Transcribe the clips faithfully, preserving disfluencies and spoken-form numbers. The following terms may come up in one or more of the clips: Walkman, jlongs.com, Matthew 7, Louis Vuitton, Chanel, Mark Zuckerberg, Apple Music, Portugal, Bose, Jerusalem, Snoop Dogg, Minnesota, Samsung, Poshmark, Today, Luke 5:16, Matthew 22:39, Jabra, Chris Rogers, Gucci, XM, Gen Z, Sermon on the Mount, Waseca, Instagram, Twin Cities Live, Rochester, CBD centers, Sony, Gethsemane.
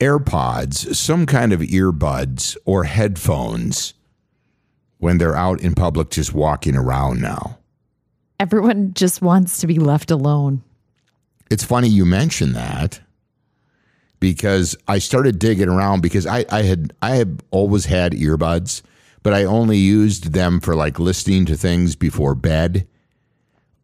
AirPods, some kind of earbuds or headphones when they're out in public just walking around now? Everyone just wants to be left alone. It's funny you mention that because I started digging around because I, I had I have always had earbuds, but I only used them for like listening to things before bed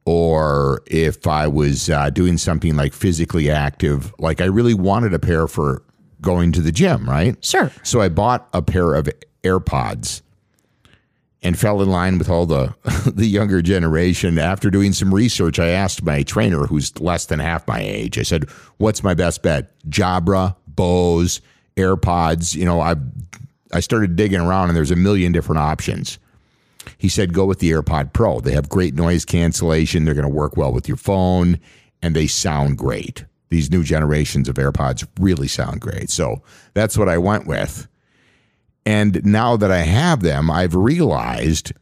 or if I was uh, doing something like physically active. Like I really wanted a pair for going to the gym, right? Sure. So I bought a pair of AirPods and fell in line with all the the younger generation. After doing some research, I asked my trainer, who's less than half my age, I said, what's my best bet? Jabra, Bose, AirPods. You know, I I started digging around and there's a million different options. He said, go with the AirPod Pro. They have great noise cancellation. They're going to work well with your phone and they sound great. These new generations of AirPods really sound great. So that's what I went with. And now that I have them, I've realized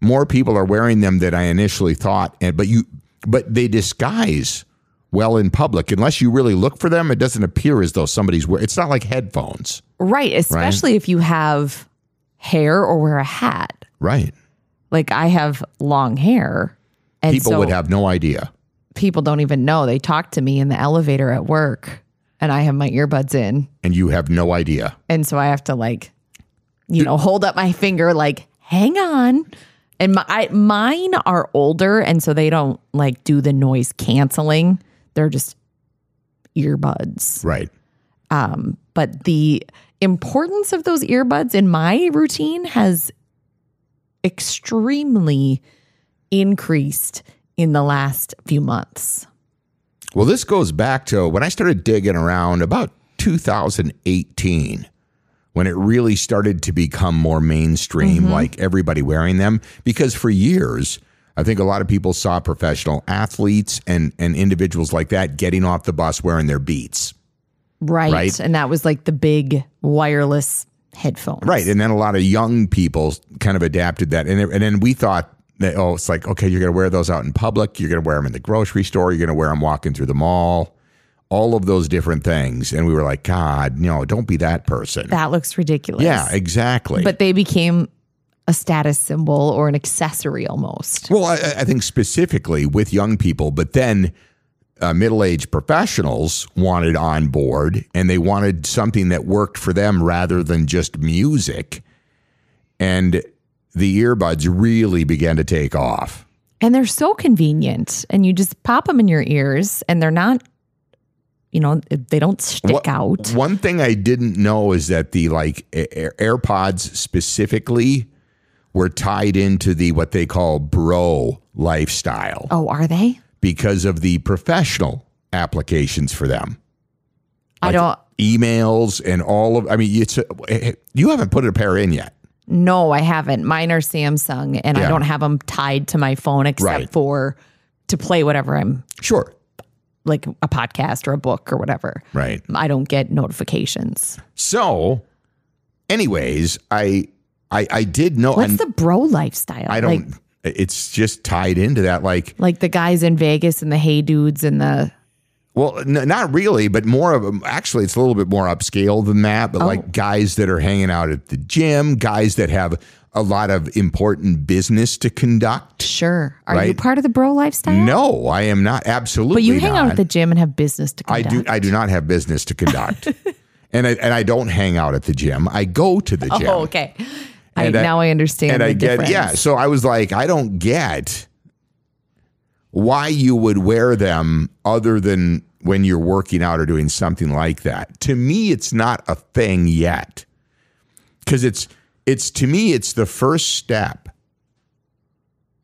more people are wearing them than I initially thought. And but you, but they disguise well in public. Unless you really look for them, it doesn't appear as though somebody's wearing. It's not like headphones. Right, especially right? if you have hair or wear a hat. Right. Like I have long hair. And people so would have no idea. People don't even know. They talk to me in the elevator at work and I have my earbuds in. And you have no idea. And so I have to like, you know, hold up my finger, like, hang on. And my, I, mine are older and so they don't like do the noise canceling. They're just earbuds. Right. Um, but the importance of those earbuds in my routine has extremely increased in the last few months. Well, this goes back to when I started digging around about two thousand eighteen, when it really started to become more mainstream, mm-hmm. like everybody wearing them. Because for years, I think a lot of people saw professional athletes and, and individuals like that getting off the bus wearing their Beats. Right. right. And that was like the big wireless headphones. Right. And then a lot of young people kind of adapted that. And, and then we thought, oh, it's like, okay, you're going to wear those out in public. You're going to wear them in the grocery store. You're going to wear them walking through the mall. All of those different things. And we were like, God, no, don't be that person. That looks ridiculous. Yeah, exactly. But they became a status symbol or an accessory almost. Well, I, I think specifically with young people, but then uh, middle-aged professionals wanted on board and they wanted something that worked for them rather than just music. And the earbuds really began to take off. And they're so convenient. And you just pop them in your ears and they're not, you know, they don't stick what, out. One thing I didn't know is that the like Air, AirPods specifically were tied into the what they call bro lifestyle. Oh, are they? Because of the professional applications for them. Like I don't. Emails and all of, I mean, it's a, you haven't put a pair in yet. No, I haven't. Mine are Samsung, and yeah. I don't have them tied to my phone except right. for to play whatever I'm... Sure. Like a podcast or a book or whatever. Right. I don't get notifications. So, anyways, I I, I did know... What's I'm, the bro lifestyle? I don't... Like, it's just tied into that, like... Like the guys in Vegas and the Hey Dudes and the... Well, n- not really, but more of them. Actually, it's a little bit more upscale than that. But oh. like guys that are hanging out at the gym, guys that have a lot of important business to conduct. Sure. Are right? you part of the bro lifestyle? No, I am not. Absolutely not. But you hang not. out at the gym and have business to conduct. I do. I do not have business to conduct. and I, and I don't hang out at the gym. I go to the gym. Oh, okay. I, I, now I understand. And the I get difference. yeah. So I was like, I don't get why you would wear them other than when you're working out or doing something like that. To me, it's not a thing yet. Because it's, it's to me, it's the first step,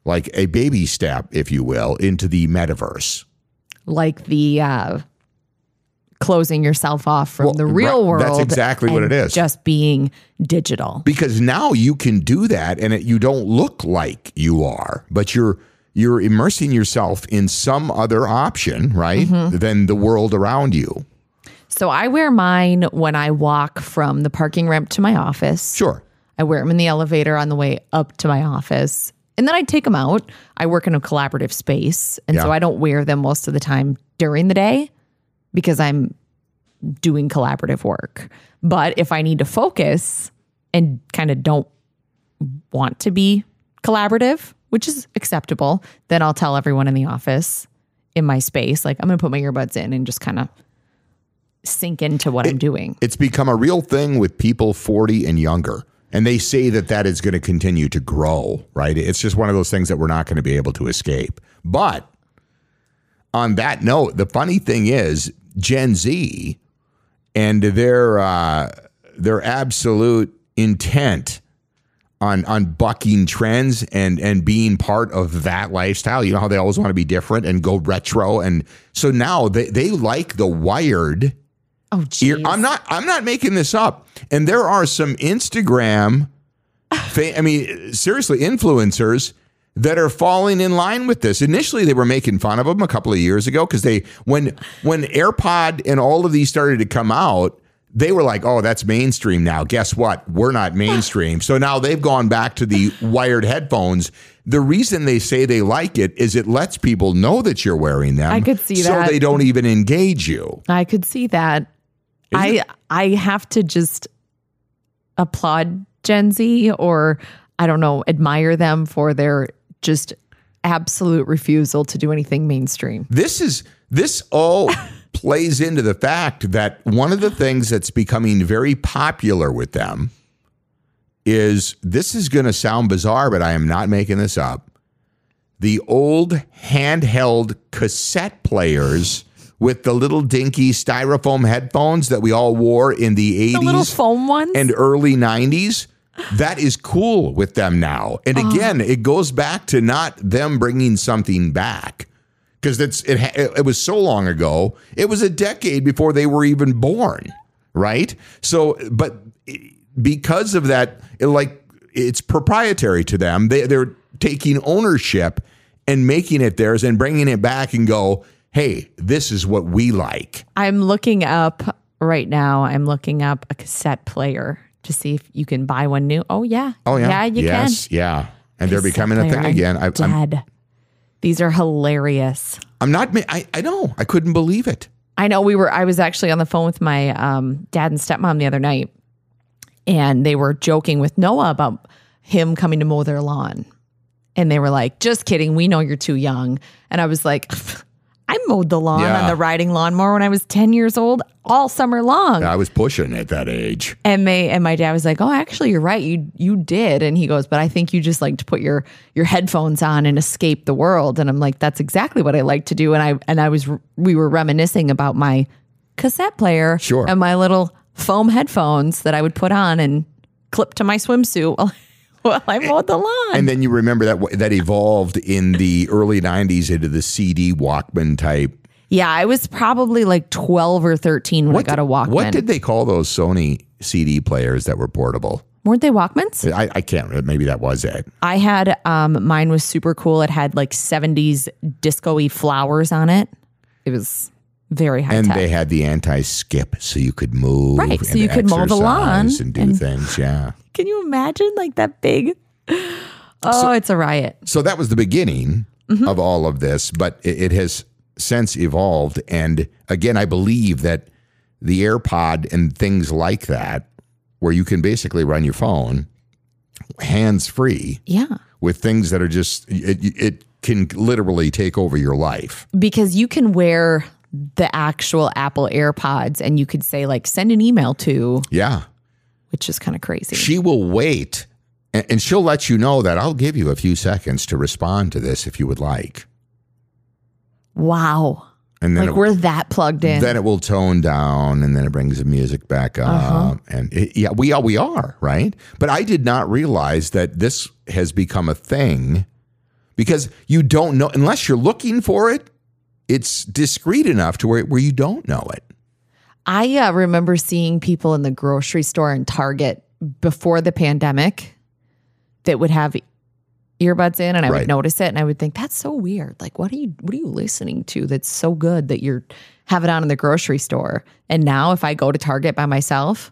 like a baby step, if you will, into the metaverse. Like the uh, closing yourself off from well, the real world. That's exactly what it is. Just being digital. Because now you can do that and it, you don't look like you are, but you're you're immersing yourself in some other option, right, mm-hmm. than the world around you. So I wear mine when I walk from the parking ramp to my office. Sure. I wear them in the elevator on the way up to my office. And then I take them out. I work in a collaborative space. And yeah. so I don't wear them most of the time during the day because I'm doing collaborative work. But if I need to focus and kind of don't want to be collaborative, which is acceptable, then I'll tell everyone in the office in my space, like, I'm going to put my earbuds in and just kind of sink into what it, I'm doing. It's become a real thing with people forty and younger. And they say that that is going to continue to grow, right? It's just one of those things that we're not going to be able to escape. But on that note, the funny thing is Gen Z and their uh, their absolute intent on on bucking trends and and being part of that lifestyle. You know how they always want to be different and go retro, and so now they they like the wired. Oh, geez. I'm not. I'm not making this up. And there are some Instagram, fa- I mean, seriously, influencers that are falling in line with this. Initially, they were making fun of them a couple of years ago because they, when when AirPod and all of these started to come out, they were like, "Oh, that's mainstream now." Guess what? We're not mainstream. So now they've gone back to the wired headphones. The reason they say they like it is it lets people know that you're wearing them. I could see so that. So they don't even engage you. I could see that. I I have to just applaud Gen Z, or I don't know, admire them for their just absolute refusal to do anything mainstream. This is this all plays into the fact that one of the things that's becoming very popular with them is, this is going to sound bizarre, but I am not making this up. The old handheld cassette players with the little dinky styrofoam headphones that we all wore in the eighties, the little foam ones, and early nineties, that is cool with them now. And uh. again, it goes back to not them bringing something back, because it's it, it was so long ago. It was a decade before they were even born, right? So, but because of that, it, like, it's proprietary to them. They they're taking ownership and making it theirs and bringing it back and go, hey, this is what we like. I'm looking up right now. I'm looking up a cassette player to see if you can buy one new. Oh, yeah. Oh, yeah. Yeah, you yes, can. Yeah. And cassette they're becoming player. a thing I'm again. I, dead. I'm, These are hilarious. I'm not. I, I know. I couldn't believe it. I know. We were. I was actually on the phone with my um, dad and stepmom the other night, and they were joking with Noah about him coming to mow their lawn. And they were like, just kidding. We know you're too young. And I was like... I mowed the lawn yeah. on the riding lawnmower when I was ten years old, all summer long. I was pushing at that age. And they and my dad was like, "Oh, actually, you're right. You you did." And he goes, "But I think you just like to put your your headphones on and escape the world." And I'm like, "That's exactly what I like to do." And I and I was we were reminiscing about my cassette player sure. and my little foam headphones that I would put on and clip to my swimsuit while. Well, I mowed the lawn. And then you remember that that evolved in the early nineties into the C D Walkman type. Yeah, I was probably like twelve or thirteen when what I got did, a Walkman. What did they call those Sony C D players that were portable? Weren't they Walkmans? I, I can't remember. Maybe that was it. I had, um, mine was super cool. It had like seventies disco-y flowers on it. It was very high and tech. And they had the anti-skip, so you could move. Right, and so you could mow the lawn. And do and things, yeah. Can you imagine like that big? Oh, so, it's a riot. So that was the beginning mm-hmm. of all of this, but it, it has since evolved. And again, I believe that the AirPod and things like that, where you can basically run your phone hands-free yeah. with things that are just, it, it can literally take over your life. Because you can wear... the actual Apple AirPods, and you could say like, send an email to. Yeah. Which is kind of crazy. She will wait, and, and she'll let you know that I'll give you a few seconds to respond to this if you would like. Wow. And then like it, we're that plugged in. Then it will tone down, and then it brings the music back up. Uh-huh. And it, yeah, we are, we are, right? But I did not realize that this has become a thing, because you don't know, unless you're looking for it, it's discreet enough to where, where you don't know it. I uh, remember seeing people in the grocery store and Target before the pandemic that would have earbuds in, and I right. would notice it, and I would think, that's so weird. Like, what are you what are you listening to that's so good that you have it on in the grocery store? And now if I go to Target by myself,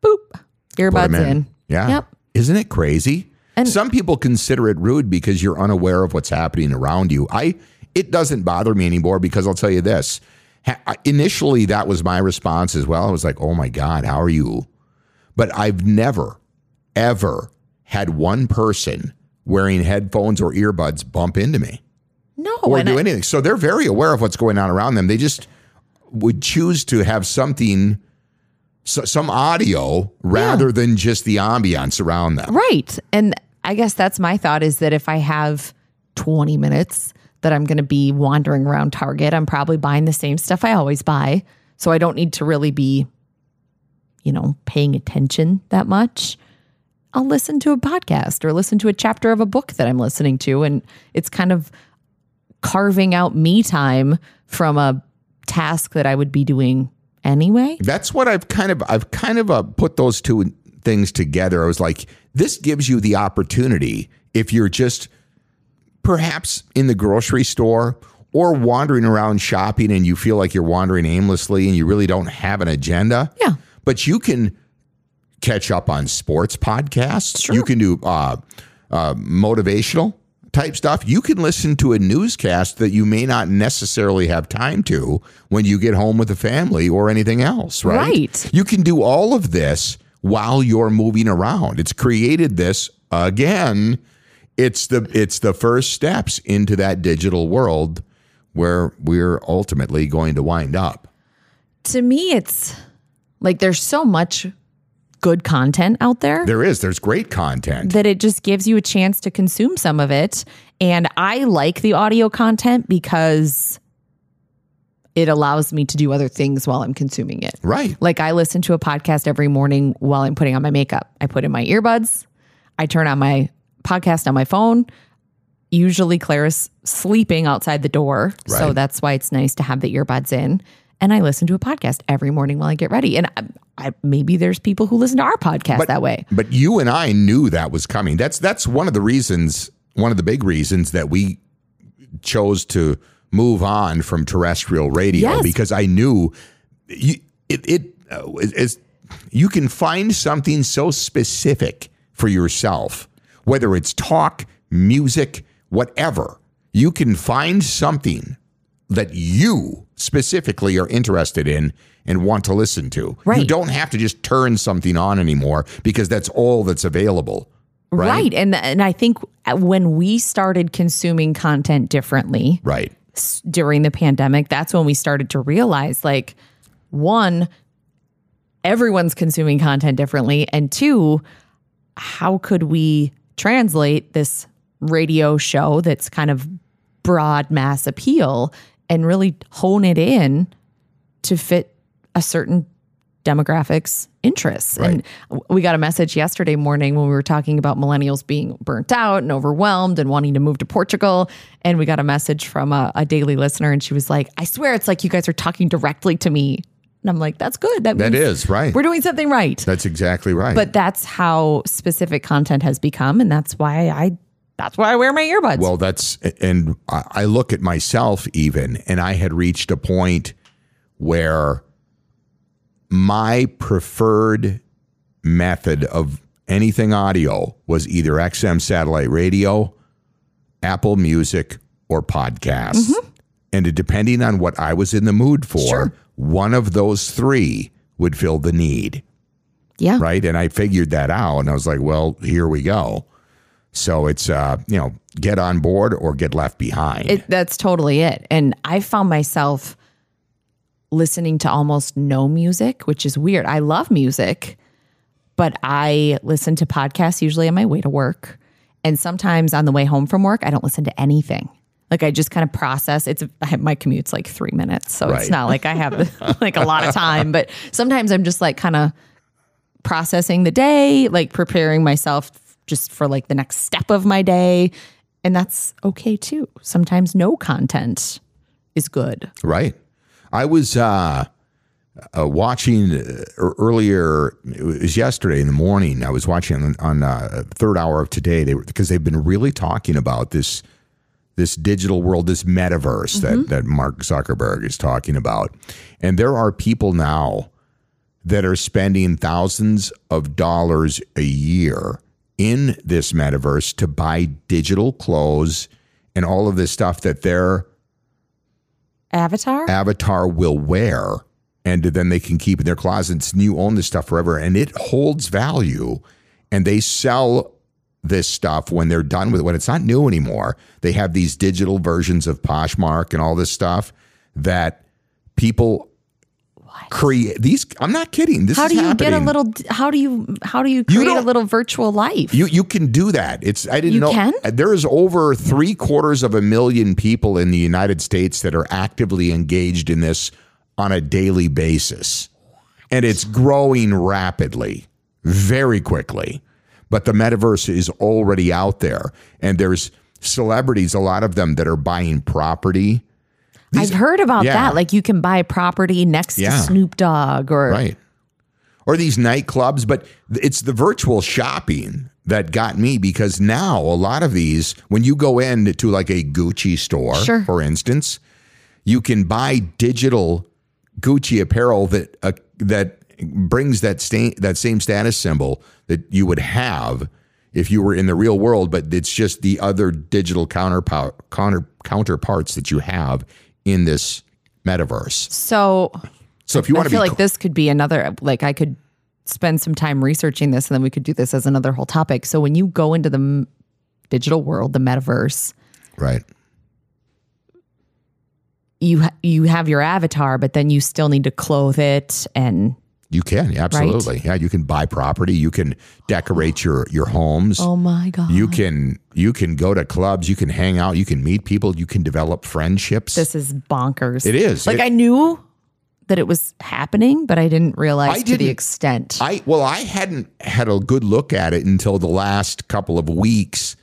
boop, earbuds in. in. Yeah. Yep. Isn't it crazy? And some people consider it rude because you're unaware of what's happening around you. I It doesn't bother me anymore because I'll tell you this. Ha- initially, that was my response as well. I was like, oh my God, how are you? But I've never, ever had one person wearing headphones or earbuds bump into me. No. Or do I- anything. So they're very aware of what's going on around them. They just would choose to have something... So, some audio rather yeah. than just the ambiance around them. Right. And I guess that's my thought, is that if I have twenty minutes that I'm going to be wandering around Target, I'm probably buying the same stuff I always buy. So I don't need to really be, you know, paying attention that much. I'll listen to a podcast or listen to a chapter of a book that I'm listening to. And it's kind of carving out me time from a task that I would be doing anyway. That's what I've kind of, I've kind of uh, put those two things together. I was like, this gives you the opportunity, if you're just perhaps in the grocery store or wandering around shopping and you feel like you're wandering aimlessly and you really don't have an agenda. Yeah. But you can catch up on sports podcasts. Sure. You can do uh, uh, motivational type stuff. You can listen to a newscast that you may not necessarily have time to when you get home with the family or anything else, right? Right. You can do all of this while you're moving around. It's created this again. It's the it's the first steps into that digital world where we're ultimately going to wind up. To me, it's like there's so much good content out there. There is. There's great content. That it just gives you a chance to consume some of it. And I like the audio content because it allows me to do other things while I'm consuming it. Right. Like I listen to a podcast every morning while I'm putting on my makeup. I put in my earbuds. I turn on my podcast on my phone. Usually Clara's sleeping outside the door. Right. So that's why it's nice to have the earbuds in. And I listen to a podcast every morning while I get ready. And I, I, maybe there's people who listen to our podcast but, that way. But you and I knew that was coming. That's that's one of the reasons, one of the big reasons that we chose to move on from terrestrial radio. Yes. Because I knew you, it, it, uh, it's, you can find something so specific for yourself, whether it's talk, music, whatever. You can find something that you specifically are interested in and want to listen to. Right. You don't have to just turn something on anymore because that's all that's available. Right. Right. And and I think when we started consuming content differently, right, during the pandemic, that's when we started to realize, like, one, everyone's consuming content differently, and two, how could we translate this radio show that's kind of broad mass appeal and really hone it in to fit a certain demographic's interests. Right. And we got a message yesterday morning when we were talking about millennials being burnt out and overwhelmed and wanting to move to Portugal. And we got a message from a, a daily listener, and she was like, I swear it's like you guys are talking directly to me. And I'm like, that's good. That, that is right. We're doing something right. That's exactly right. But that's how specific content has become. And that's why I That's why I wear my earbuds. Well, that's, and I look at myself even, and I had reached a point where my preferred method of anything audio was either X M satellite radio, Apple Music, or podcasts. Mm-hmm. And depending on what I was in the mood for, sure, one of those three would fill the need. Yeah. Right. And I figured that out, and I was like, well, here we go. So it's, uh, you know, get on board or get left behind. It, that's totally it. And I found myself listening to almost no music, which is weird. I love music, but I listen to podcasts usually on my way to work. And sometimes on the way home from work, I don't listen to anything. Like I just kind of process. It's my commute's like three minutes. So right. It's not like I have like a lot of time, but sometimes I'm just like kind of processing the day, like preparing myself just for like the next step of my day. And that's okay too. Sometimes no content is good. Right. I was, uh, uh, watching uh, earlier, it was yesterday in the morning, I was watching on, on uh, third hour of Today, they were, because they've been really talking about this this digital world, this metaverse mm-hmm. that, that Mark Zuckerberg is talking about. And there are people now that are spending thousands of dollars a year in this metaverse to buy digital clothes and all of this stuff that their avatar avatar will wear, and then they can keep in their closets, and you own this stuff forever, and it holds value, and they sell this stuff when they're done with it, when it's not new anymore. They have these digital versions of Poshmark and all this stuff that people what? create. These, I'm not kidding. This how is do you happening. Get a little? How do you how do you create you a little virtual life? You you can do that. It's I didn't you know. Can? There is over three quarters of a million people in the United States that are actively engaged in this on a daily basis, and it's growing rapidly, very quickly. But the metaverse is already out there, and there's celebrities, a lot of them, that are buying property. These, I've heard about yeah. that. Like you can buy property next yeah. to Snoop Dogg or right, or these nightclubs. But it's the virtual shopping that got me, because now a lot of these, when you go in to like a Gucci store, sure. for instance, you can buy digital Gucci apparel that uh, that. brings that sta- that same status symbol that you would have if you were in the real world, but it's just the other digital counterpart counter counterparts that you have in this metaverse. So, so if you want to, I feel like co- this could be another. Like I could spend some time researching this, and then we could do this as another whole topic. So when you go into the m- digital world, the metaverse, right? You ha- you have your avatar, but then you still need to clothe it and. You can, absolutely. Right? Yeah, you can buy property. You can decorate your, your homes. Oh my God. You can you can go to clubs. You can hang out. You can meet people. You can develop friendships. This is bonkers. It is. Like it, I knew that it was happening, but I didn't realize I to didn't, the extent. I well, I hadn't had a good look at it until the last couple of weeks,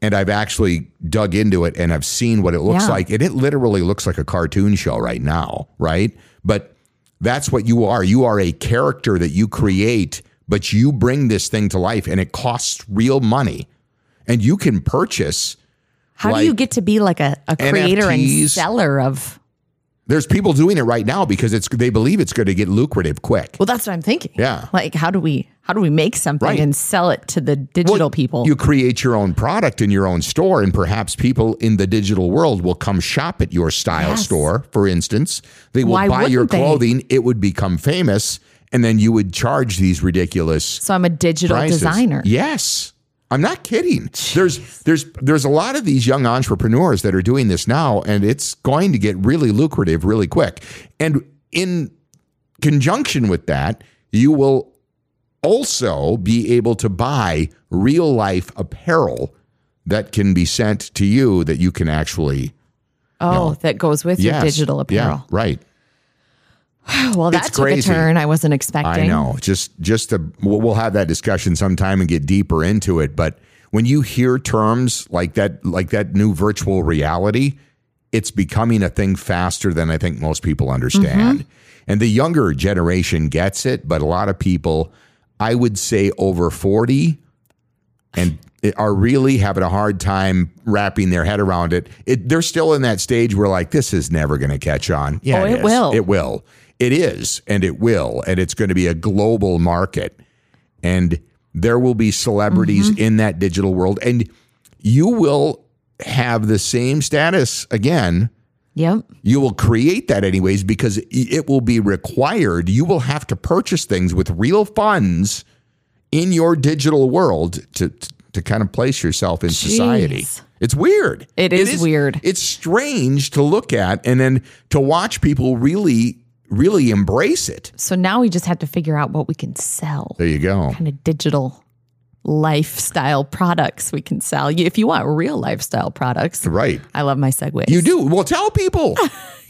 and I've actually dug into it, and I've seen what it looks yeah. like. And it literally looks like a cartoon show right now, right? But that's what you are. You are a character that you create, but you bring this thing to life, and it costs real money. And you can purchase. How like do you get to be like a, a creator N F Ts. And seller of? There's people doing it right now because it's they believe it's going to get lucrative quick. Well, that's what I'm thinking. Yeah. Like, how do we how do we make something right. and sell it to the digital well, people? You create your own product in your own store, and perhaps people in the digital world will come shop at your style yes. store, for instance. They will Why buy your clothing. They? It would become famous, and then you would charge these ridiculous So I'm a digital prices. Designer. Yes. I'm not kidding. Jeez. There's there's there's a lot of these young entrepreneurs that are doing this now, and it's going to get really lucrative really quick. And in conjunction with that, you will also be able to buy real life apparel that can be sent to you that you can actually Oh, you know, that goes with yes, your digital apparel. Yeah, right. Well, that it's took crazy. A turn I wasn't expecting. I know. Just, just to, we'll have that discussion sometime and get deeper into it. But when you hear terms like that, like that new virtual reality, it's becoming a thing faster than I think most people understand. Mm-hmm. And the younger generation gets it, but a lot of people, I would say over forty, and are really having a hard time wrapping their head around it. it. They're still in that stage where like, this is never going to catch on. Yeah, oh, it, it will. It will. It is, and it will, and it's going to be a global market, and there will be celebrities mm-hmm. in that digital world, and you will have the same status again. Yep. You will create that anyways, because it will be required. You will have to purchase things with real funds in your digital world to to kind of place yourself in Jeez. Society. It's weird. It is, it is weird. It's strange to look at, and then to watch people really really embrace it. So now we just have to figure out what we can sell. There you go. What kind of digital lifestyle products we can sell. If you want real lifestyle products. Right. I love my segues. You do. Well, tell people.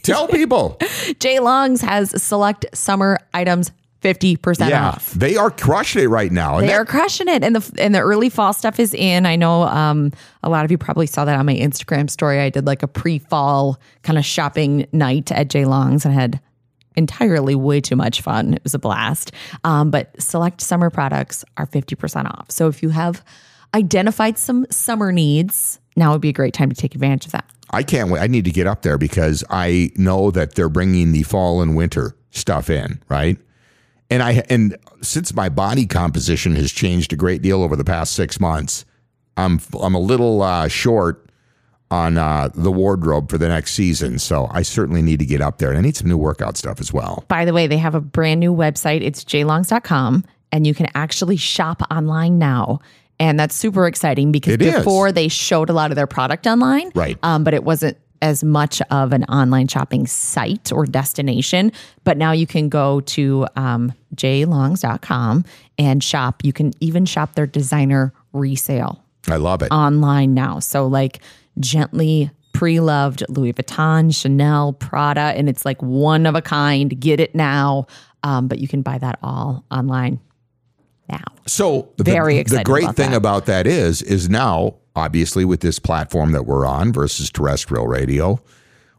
Tell people. J. Long's has select summer items fifty percent yeah, off. They are crushing it right now. And they that- are crushing it. And the and the early fall stuff is in. I know um, a lot of you probably saw that on my Instagram story. I did like a pre-fall kind of shopping night at J. Long's and had entirely way too much fun. It was a blast. Um, but select summer products are fifty percent off. So if you have identified some summer needs, now would be a great time to take advantage of that. I can't wait. I need to get up there because I know that they're bringing the fall and winter stuff in, right? And I and since my body composition has changed a great deal over the past six months, I'm I'm a little uh, short on uh, the wardrobe for the next season. So I certainly need to get up there. And I need some new workout stuff as well. By the way, they have a brand new website. It's j longs dot com. And you can actually shop online now. And that's super exciting because it before is. They showed a lot of their product online. Right. Um, but it wasn't as much of an online shopping site or destination, but now you can go to um, j longs dot com and shop. You can even shop their designer resale. I love it. Online now. So like gently pre-loved Louis Vuitton, Chanel, Prada, and it's like one of a kind. Get it now. Um, but you can buy that all online now. So Very the, excited the great about thing that. about that is, is now... Obviously, with this platform that we're on versus terrestrial radio,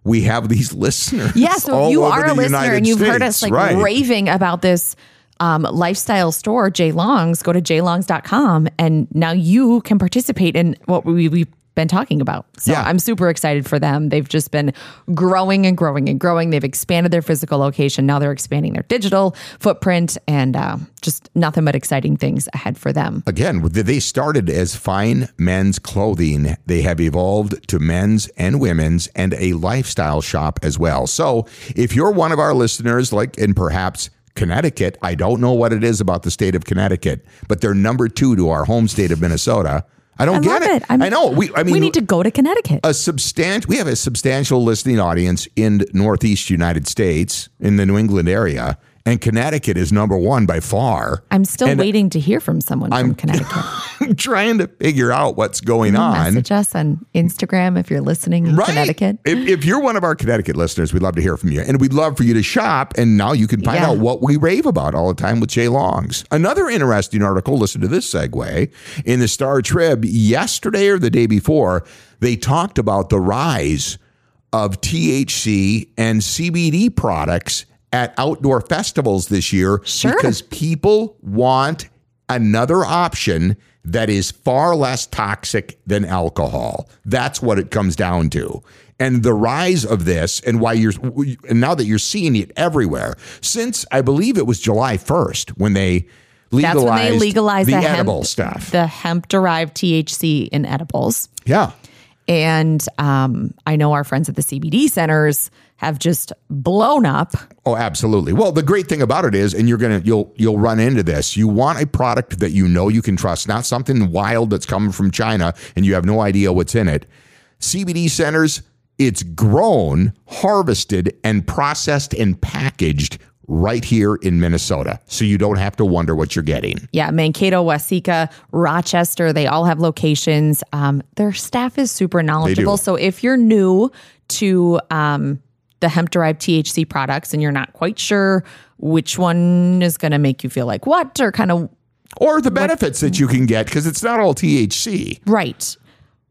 we have these listeners. Yeah, so if you are a listener and you've heard us like raving about this um, lifestyle store, J. Long's, go to j longs dot com and now you can participate in what we, we've been talking about. So yeah. I'm super excited for them. They've just been growing and growing and growing. They've expanded their physical location. Now they're expanding their digital footprint and uh, just nothing but exciting things ahead for them. Again, they started as fine men's clothing. They have evolved to men's and women's and a lifestyle shop as well. So if you're one of our listeners, like in perhaps Connecticut, I don't know what it is about the state of Connecticut, but they're number two to our home state of Minnesota. I don't I get it. it. I, mean, I know. We, I mean, we need to go to Connecticut. A substantial, we have a substantial listening audience in Northeast United States, in the New England area, and Connecticut is number one by far. I'm still and waiting to hear from someone I'm, from Connecticut. I'm trying to figure out what's going on. Message us on Instagram if you're listening in right? Connecticut. If, if you're one of our Connecticut listeners, we'd love to hear from you. And we'd love for you to shop. And now you can find yeah. out what we rave about all the time with J. Long's. Another interesting article, listen to this segue, in the Star Trib yesterday or the day before, they talked about the rise of T H C and C B D products at outdoor festivals this year sure. because people want another option that is far less toxic than alcohol. That's what it comes down to. And the rise of this and why you're, and now that you're seeing it everywhere, since I believe it was July first when they legalized, when they legalized the, the edible hemp, stuff. The hemp-derived T H C in edibles. Yeah. And um, I know our friends at the C B D centers have just blown up. Oh, absolutely. Well, the great thing about it is, and you're gonna you'll you'll run into this. You want a product that you know you can trust, not something wild that's coming from China and you have no idea what's in it. C B D centers, it's grown, harvested, and processed and packaged right here in Minnesota. So you don't have to wonder what you're getting. Yeah, Mankato, Waseca, Rochester, they all have locations. Um, their staff is super knowledgeable. So if you're new to um, the hemp-derived T H C products and you're not quite sure which one is going to make you feel like what or kind of... Or the benefits what, that you can get because it's not all T H C. Right.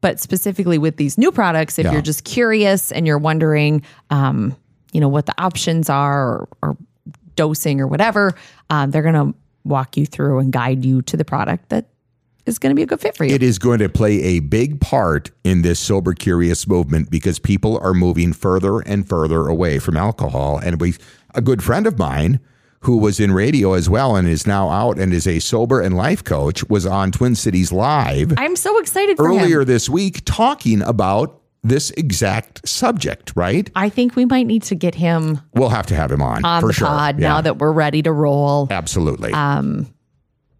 But specifically with these new products, if yeah. you're just curious and you're wondering um, you know, what the options are or, or dosing or whatever, um, they're going to walk you through and guide you to the product that is going to be a good fit for you. It is going to play a big part in this sober curious movement because people are moving further and further away from alcohol. And we, a good friend of mine who was in radio as well and is now out and is a sober and life coach was on Twin Cities Live. I'm so excited for earlier him. this week talking about this exact subject, right? I think we might need to get him. We'll have to have him on, on for the sure. pod yeah. now that we're ready to roll. Absolutely. Um,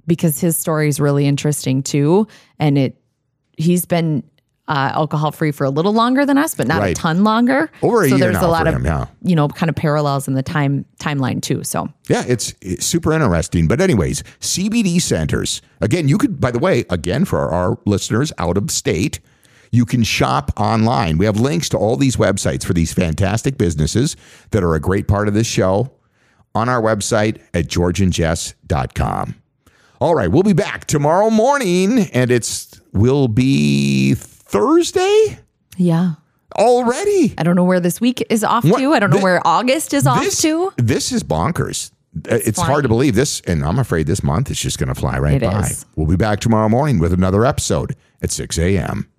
because his story is really interesting too. And it, he's been uh, alcohol free for a little longer than us, but not right. a ton longer. Over a so year there's now a lot of, him, yeah. you know, kind of parallels in the time timeline too. So yeah, it's, it's super interesting. But anyways, C B D centers, again, you could, by the way, again, for our listeners out of state, you can shop online. We have links to all these websites for these fantastic businesses that are a great part of this show on our website at george and jess dot com. All right, we'll be back tomorrow morning, and it's will be Thursday? Yeah. already. I don't know where this week is off what? to. I don't know this, where August is off this, to. This is bonkers. It's, it's hard to believe this. And I'm afraid this month is just going to fly right it by. Is. We'll be back tomorrow morning with another episode at six a.m.